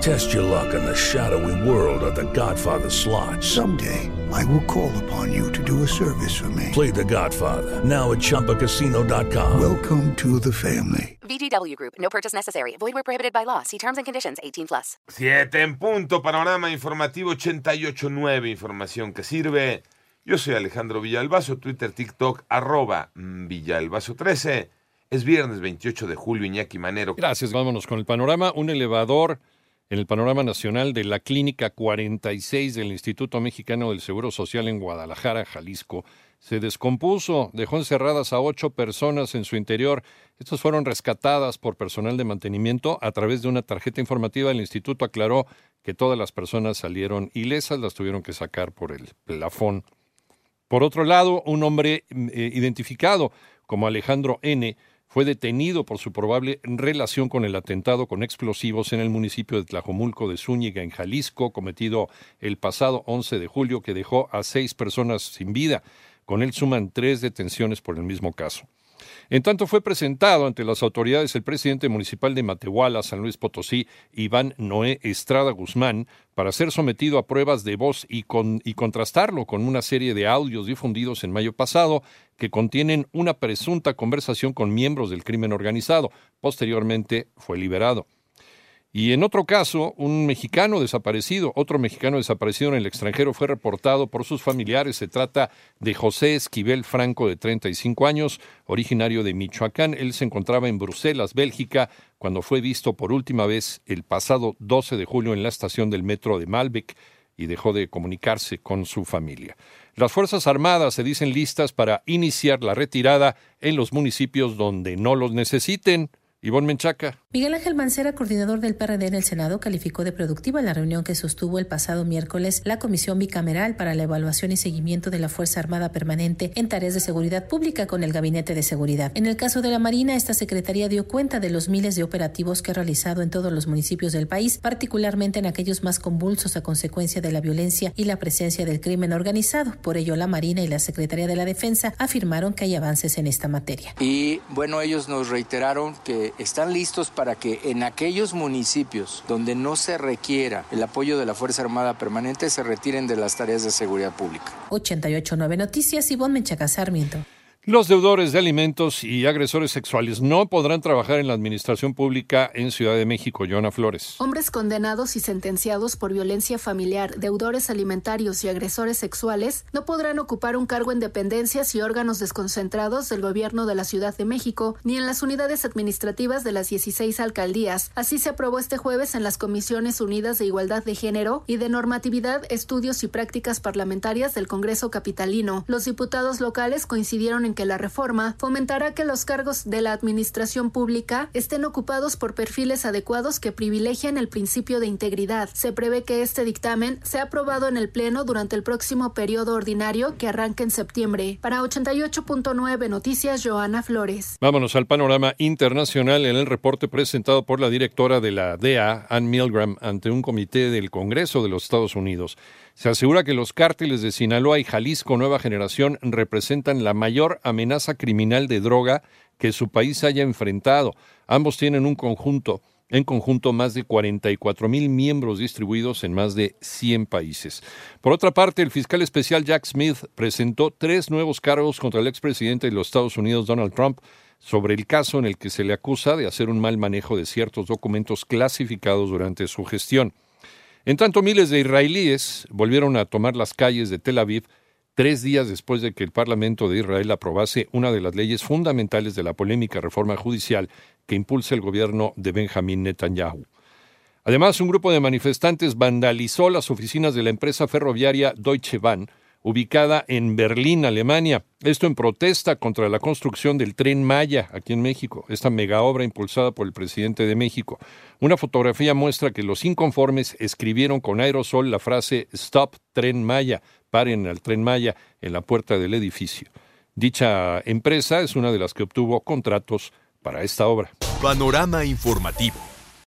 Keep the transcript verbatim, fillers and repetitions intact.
Test your luck in the shadowy world of The Godfather slot. Someday, I will call upon you to do a service for me. Play The Godfather, now at Chompa Casino dot com. Welcome to the family. V G W Group, no purchase necessary. Void where prohibited by law. See terms and conditions eighteen plus. Siete en punto, Panorama Informativo ochenta y ocho punto nueve, información que sirve. Yo soy Alejandro Villalbaso, Twitter, TikTok, arroba Villalbaso trece. Es viernes veintiocho de julio, Iñaki Manero. Gracias, vámonos con el panorama. Un elevador en el panorama nacional de la Clínica cuarenta y seis del Instituto Mexicano del Seguro Social en Guadalajara, Jalisco, se descompuso, dejó encerradas a ocho personas en su interior. Estas fueron rescatadas por personal de mantenimiento a través de una tarjeta informativa. El instituto aclaró que todas las personas salieron ilesas, las tuvieron que sacar por el plafón. Por otro lado, un hombre eh, identificado como Alejandro N., fue detenido por su probable relación con el atentado con explosivos en el municipio de Tlajomulco de Zúñiga, en Jalisco, cometido el pasado once de julio, que dejó a seis personas sin vida. Con él suman tres detenciones por el mismo caso. En tanto, fue presentado ante las autoridades el presidente municipal de Matehuala, San Luis Potosí, Iván Noé Estrada Guzmán, para ser sometido a pruebas de voz y, con, y contrastarlo con una serie de audios difundidos en mayo pasado, que contienen una presunta conversación con miembros del crimen organizado. Posteriormente fue liberado. Y en otro caso, un mexicano desaparecido, otro mexicano desaparecido en el extranjero fue reportado por sus familiares. Se trata de José Esquivel Franco, de treinta y cinco años, originario de Michoacán. Él se encontraba en Bruselas, Bélgica, cuando fue visto por última vez el pasado doce de julio en la estación del metro de Malbec, y dejó de comunicarse con su familia. Las Fuerzas Armadas se dicen listas para iniciar la retirada en los municipios donde no los necesiten. Ivonne Menchaca. Miguel Ángel Mancera, coordinador del P R D en el Senado, calificó de productiva la reunión que sostuvo el pasado miércoles la Comisión Bicameral para la Evaluación y Seguimiento de la Fuerza Armada Permanente en Tareas de Seguridad Pública con el Gabinete de Seguridad. En el caso de la Marina, esta Secretaría dio cuenta de los miles de operativos que ha realizado en todos los municipios del país, particularmente en aquellos más convulsos a consecuencia de la violencia y la presencia del crimen organizado. Por ello, la Marina y la Secretaría de la Defensa afirmaron que hay avances en esta materia. Y bueno, ellos nos reiteraron que están listos para que en aquellos municipios donde no se requiera el apoyo de la Fuerza Armada Permanente se retiren de las tareas de seguridad pública. ochenta y ocho punto nueve Noticias, Ivonne Menchaca Sarmiento. Los deudores de alimentos y agresores sexuales no podrán trabajar en la administración pública en Ciudad de México. Joana Flores. Hombres condenados y sentenciados por violencia familiar, deudores alimentarios y agresores sexuales no podrán ocupar un cargo en dependencias y órganos desconcentrados del gobierno de la Ciudad de México ni en las unidades administrativas de las dieciséis alcaldías. Así se aprobó este jueves en las Comisiones Unidas de Igualdad de Género y de Normatividad, Estudios y Prácticas Parlamentarias del Congreso Capitalino. Los diputados locales coincidieron en que la reforma fomentará que los cargos de la administración pública estén ocupados por perfiles adecuados que privilegien el principio de integridad. Se prevé que este dictamen sea aprobado en el Pleno durante el próximo periodo ordinario que arranca en septiembre. Para ochenta y ocho punto nueve Noticias, Joana Flores. Vámonos al panorama internacional en el reporte presentado por la directora de la D E A, Ann Milgram, ante un comité del Congreso de los Estados Unidos. Se asegura que los cárteles de Sinaloa y Jalisco Nueva Generación representan la mayor amenaza criminal de droga que su país haya enfrentado. Ambos tienen un conjunto, en conjunto más de cuarenta y cuatro mil miembros distribuidos en más de cien países. Por otra parte, el fiscal especial Jack Smith presentó tres nuevos cargos contra el expresidente de los Estados Unidos, Donald Trump, sobre el caso en el que se le acusa de hacer un mal manejo de ciertos documentos clasificados durante su gestión. En tanto, miles de israelíes volvieron a tomar las calles de Tel Aviv tres días después de que el Parlamento de Israel aprobase una de las leyes fundamentales de la polémica reforma judicial que impulsa el gobierno de Benjamín Netanyahu. Además, un grupo de manifestantes vandalizó las oficinas de la empresa ferroviaria Deutsche Bahn, ubicada en Berlín, Alemania. Esto en protesta contra la construcción del Tren Maya aquí en México, esta mega obra impulsada por el presidente de México. Una fotografía muestra que los inconformes escribieron con aerosol la frase «Stop Tren Maya», «Paren al Tren Maya» en la puerta del edificio. Dicha empresa es una de las que obtuvo contratos para esta obra. Panorama Informativo.